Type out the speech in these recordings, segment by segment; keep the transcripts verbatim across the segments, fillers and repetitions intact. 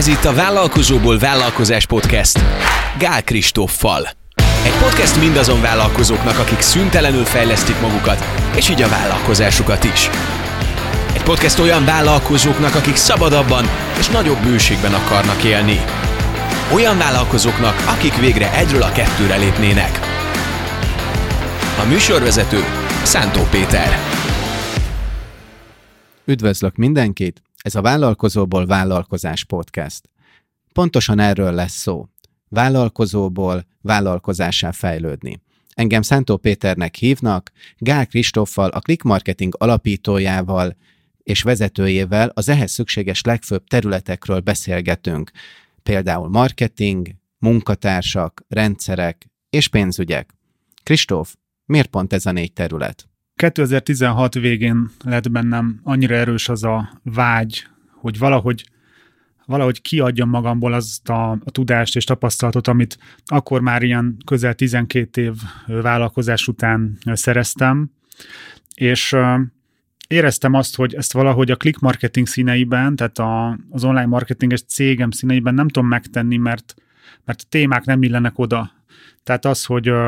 Ez itt a Vállalkozóból Vállalkozás podcast Gál Kristóffal. Egy podcast mindazon vállalkozóknak, akik szüntelenül fejlesztik magukat, és így a vállalkozásukat is. Egy podcast olyan vállalkozóknak, akik szabadabban és nagyobb bőségben akarnak élni. Olyan vállalkozóknak, akik végre egyről a kettőre lépnének. A műsorvezető Szántó Péter. Üdvözlök mindenkit! Ez a Vállalkozóból Vállalkozás podcast. Pontosan erről lesz szó. Vállalkozóból vállalkozássá fejlődni. Engem Szántó Péternek hívnak, Gál Kristóffal, a Click Marketing alapítójával és vezetőjével az ehhez szükséges legfőbb területekről beszélgetünk. Például marketing, munkatársak, rendszerek és pénzügyek. Kristóf, miért pont ez a négy terület? kétezer-tizenhat végén lett bennem annyira erős az a vágy, hogy valahogy, valahogy kiadjam magamból azt a, a tudást és tapasztalatot, amit akkor már ilyen közel tizenkét év vállalkozás után szereztem, és éreztem azt, hogy ezt valahogy a Click Marketing színeiben, tehát a, az online marketinges cégem színeiben nem tudom megtenni, mert, mert témák nem illenek oda. Tehát az, hogy oké,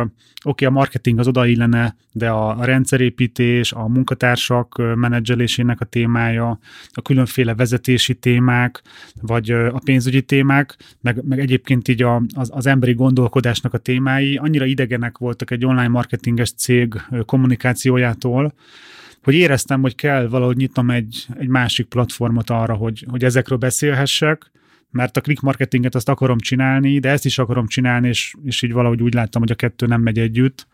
okay, a marketing az odaillene, de a rendszerépítés, a munkatársak menedzselésének a témája, a különféle vezetési témák, vagy a pénzügyi témák, meg, meg egyébként így a, az, az emberi gondolkodásnak a témái annyira idegenek voltak egy online marketinges cég kommunikációjától, hogy éreztem, hogy kell valahogy nyitnom egy, egy másik platformot arra, hogy, hogy ezekről beszélhessek, mert a Click Marketinget azt akarom csinálni, de ezt is akarom csinálni, és, és így valahogy úgy láttam, hogy a kettő nem megy együtt.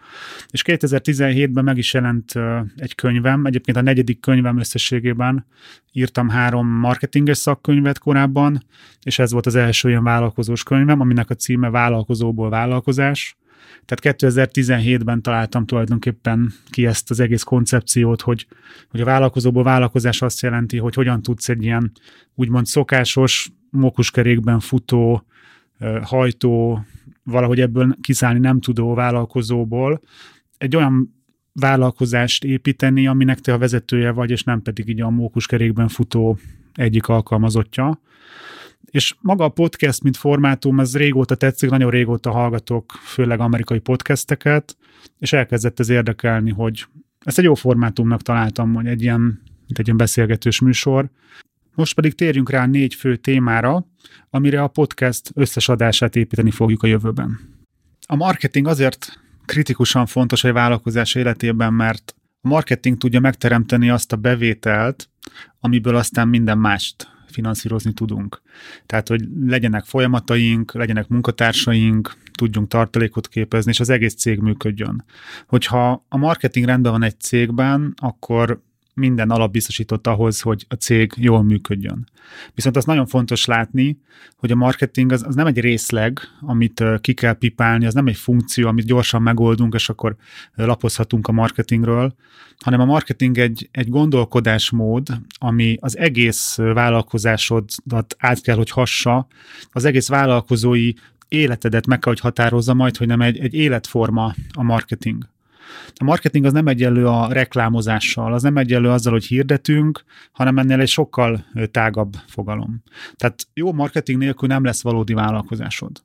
És kétezer-tizenhétben meg is jelent egy könyvem, egyébként a negyedik könyvem összességében írtam három marketinges szakkönyvet korábban, és ez volt az első ilyen vállalkozós könyvem, aminek a címe Vállalkozóból Vállalkozás. Tehát kétezer-tizenhétben találtam tulajdonképpen ki ezt az egész koncepciót, hogy, hogy a vállalkozóból vállalkozás azt jelenti, hogy hogyan tudsz egy ilyen úgymond szokásos, mókuskerékben futó, hajtó, valahogy ebből kiszállni nem tudó vállalkozóból egy olyan vállalkozást építeni, aminek te a vezetője vagy, és nem pedig így a mókuskerékben futó egyik alkalmazottja. És maga a podcast, mint formátum, ez régóta tetszik, nagyon régóta hallgatok, főleg amerikai podcasteket, és elkezdett ez érdekelni, hogy ezt egy jó formátumnak találtam, hogy egy ilyen, mint egy ilyen beszélgetős műsor. Most pedig térjünk rá a négy fő témára, amire a podcast összes adását építeni fogjuk a jövőben. A marketing azért kritikusan fontos egy vállalkozás életében, mert a marketing tudja megteremteni azt a bevételt, amiből aztán minden mást finanszírozni tudunk. Tehát, hogy legyenek folyamataink, legyenek munkatársaink, tudjunk tartalékot képezni, és az egész cég működjön. Hogyha a marketing rendben van egy cégben, akkor minden alap biztosított ahhoz, hogy a cég jól működjön. Viszont az nagyon fontos látni, hogy a marketing az, az nem egy részleg, amit ki kell pipálni, az nem egy funkció, amit gyorsan megoldunk, és akkor lapozhatunk a marketingről, hanem a marketing egy, egy gondolkodásmód, ami az egész vállalkozásodat át kell, hogy hassa, az egész vállalkozói életedet meg kell, hogy határozza majd, hogy nem egy, egy életforma a marketing. A marketing az nem egyenlő a reklámozással, az nem egyenlő azzal, hogy hirdetünk, hanem ennél egy sokkal tágabb fogalom. Tehát jó marketing nélkül nem lesz valódi vállalkozásod.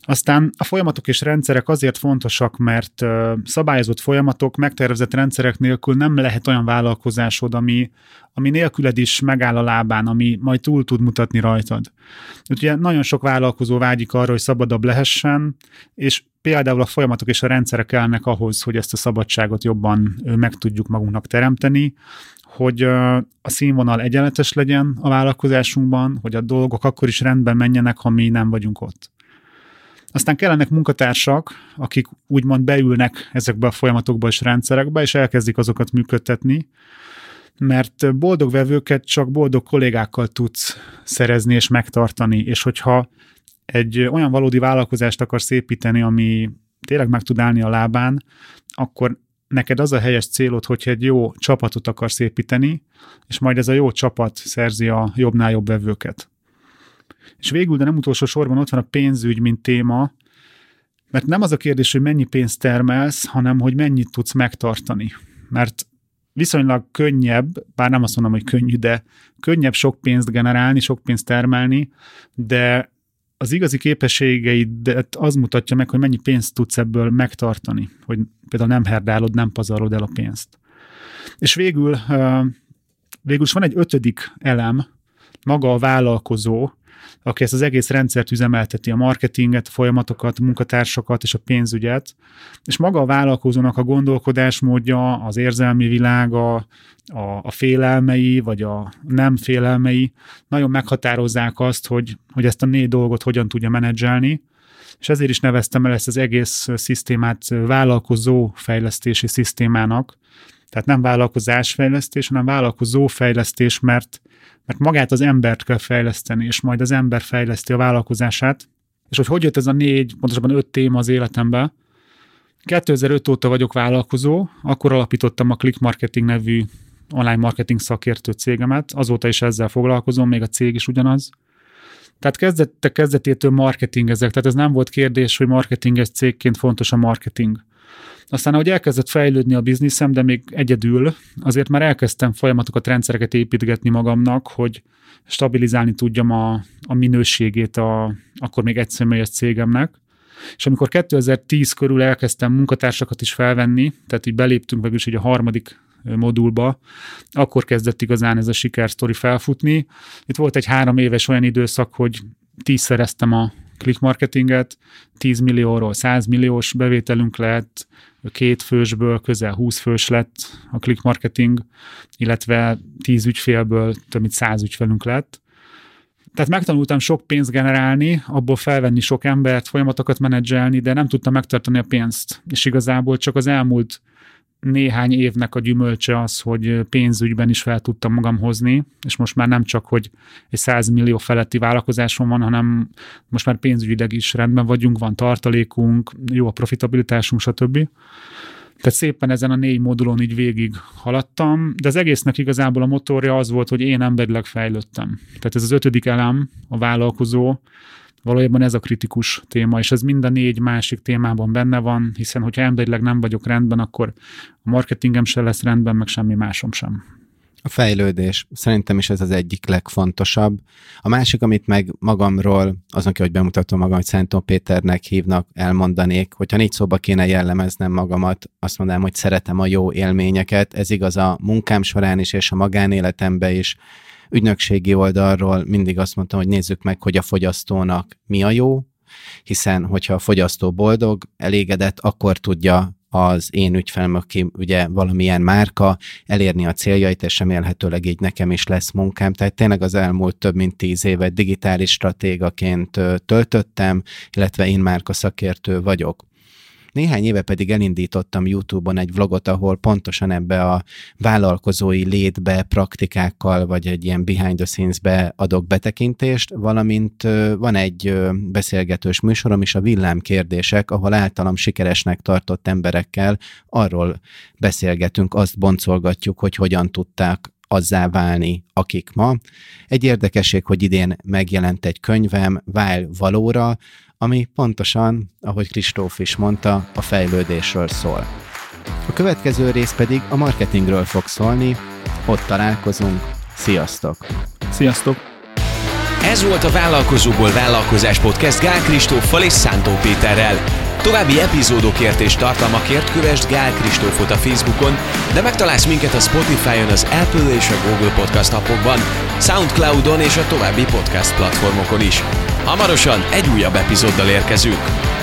Aztán a folyamatok és rendszerek azért fontosak, mert szabályozott folyamatok, megtervezett rendszerek nélkül nem lehet olyan vállalkozásod, ami, ami nélküled is megáll a lábán, ami majd túl tud mutatni rajtad. Ugye nagyon sok vállalkozó vágyik arra, hogy szabadabb lehessen, és például a folyamatok és a rendszerek kellnek ahhoz, hogy ezt a szabadságot jobban meg tudjuk magunknak teremteni, hogy a színvonal egyenletes legyen a vállalkozásunkban, hogy a dolgok akkor is rendben menjenek, ha mi nem vagyunk ott. Aztán kellenek munkatársak, akik úgymond beülnek ezekbe a folyamatokba és rendszerekbe, és elkezdik azokat működtetni, mert boldog vevőket csak boldog kollégákkal tudsz szerezni és megtartani, és hogyha egy olyan valódi vállalkozást akarsz építeni, ami tényleg meg tud állni a lábán, akkor neked az a helyes célod, hogyha egy jó csapatot akarsz építeni, és majd ez a jó csapat szerzi a jobbnál jobb vevőket. És végül, de nem utolsó sorban ott van a pénzügy, mint téma, mert nem az a kérdés, hogy mennyi pénzt termelsz, hanem hogy mennyit tudsz megtartani. Mert viszonylag könnyebb, bár nem azt mondom, hogy könnyű, de könnyebb sok pénzt generálni, sok pénzt termelni, de az igazi képességeidet az mutatja meg, hogy mennyi pénzt tudsz ebből megtartani, hogy például nem herdálod, nem pazarlod el a pénzt. És végül, végül is van egy ötödik elem, maga a vállalkozó, aki ezt az egész rendszert üzemelteti, a marketinget, a folyamatokat, a munkatársakat és a pénzügyet, és maga a vállalkozónak a gondolkodásmódja, az érzelmi világa, a, a félelmei, vagy a nem félelmei nagyon meghatározzák azt, hogy, hogy ezt a négy dolgot hogyan tudja menedzselni, és ezért is neveztem el ezt az egész szisztémát vállalkozó fejlesztési szisztémának, tehát nem vállalkozásfejlesztés, hanem vállalkozófejlesztés, mert, mert magát az embert kell fejleszteni, és majd az ember fejleszti a vállalkozását. És hogy hogy jött ez a négy, pontosabban öt téma az életembe? kétezer-öt óta vagyok vállalkozó, akkor alapítottam a Click Marketing nevű online marketing szakértő cégemet, azóta is ezzel foglalkozom, még a cég is ugyanaz. Tehát kezdett, kezdetétől marketingezek, tehát ez nem volt kérdés, hogy marketinges cégként fontos a marketing. Aztán, ahogy elkezdett fejlődni a bizniszem, de még egyedül, azért már elkezdtem folyamatokat, rendszereket építgetni magamnak, hogy stabilizálni tudjam a, a minőségét a, akkor még egy személyes cégemnek. És amikor kétezer-tíz körül elkezdtem munkatársakat is felvenni, tehát így beléptünk végül is így a harmadik modulba, akkor kezdett igazán ez a sikersztori felfutni. Itt volt egy három éves olyan időszak, hogy tízszereztem a Click Marketinget, tíz millióról száz milliós bevételünk lett, két fősből közel húsz fős lett a Click Marketing, illetve tíz ügyfélből több mint száz ügyfelünk lett. Tehát megtanultam sok pénzt generálni, abból felvenni sok embert, folyamatokat menedzselni, de nem tudtam megtartani a pénzt. És igazából csak az elmúlt néhány évnek a gyümölcse az, hogy pénzügyben is fel tudtam magam hozni, és most már nem csak, hogy egy száz millió feletti vállalkozásom van, hanem most már pénzügyileg is rendben vagyunk, van tartalékunk, jó a profitabilitásunk, stb. Tehát szépen ezen a négy modulon így végig haladtam, de az egésznek igazából a motorja az volt, hogy én emberileg fejlődtem. Tehát ez az ötödik elem, a vállalkozó, valójában ez a kritikus téma, és ez mind a négy másik témában benne van, hiszen hogyha emberileg nem vagyok rendben, akkor a marketingem sem lesz rendben, meg semmi másom sem. A fejlődés. Szerintem is ez az egyik legfontosabb. A másik, amit meg magamról, azon kell, hogy bemutatom magam, hogy Szántó Péternek hívnak, elmondanék, hogyha négy szóba kéne jellemeznem magamat, azt mondanám, hogy szeretem a jó élményeket. Ez igaz a munkám során is, és a magánéletemben is. Ügynökségi oldalról mindig azt mondtam, hogy nézzük meg, hogy a fogyasztónak mi a jó, hiszen hogyha a fogyasztó boldog, elégedett, akkor tudja az én ügyfelem, aki ugye valamilyen márka, elérni a céljait, és remélhetőleg így nekem is lesz munkám. Tehát tényleg az elmúlt több mint tíz évet digitális stratégaként töltöttem, illetve én márka szakértő vagyok. Néhány éve pedig elindítottam YouTube-on egy vlogot, ahol pontosan ebbe a vállalkozói létbe, praktikákkal, vagy egy ilyen behind the scenes-be adok betekintést, valamint van egy beszélgetős műsorom is, a Villám Kérdések, ahol általam sikeresnek tartott emberekkel arról beszélgetünk, azt boncolgatjuk, hogy hogyan tudták azzá válni, akik ma. Egy érdekesség, hogy idén megjelent egy könyvem, Vál valóra, ami pontosan, ahogy Kristóf is mondta, a fejlődésről szól. A következő rész pedig a marketingről fog szólni, ott találkozunk. Sziasztok! Sziasztok! Ez volt a Vállalkozóból Vállalkozás Podcast Gál Kristóffal és Szántó Péterrel. További epizódokért és tartalmakért kövesd Gál Kristófot a Facebookon, de megtalálsz minket a Spotify-on, az Apple és a Google Podcast appokban, Soundcloudon és a további podcast platformokon is. Hamarosan egy újabb epizóddal érkezünk.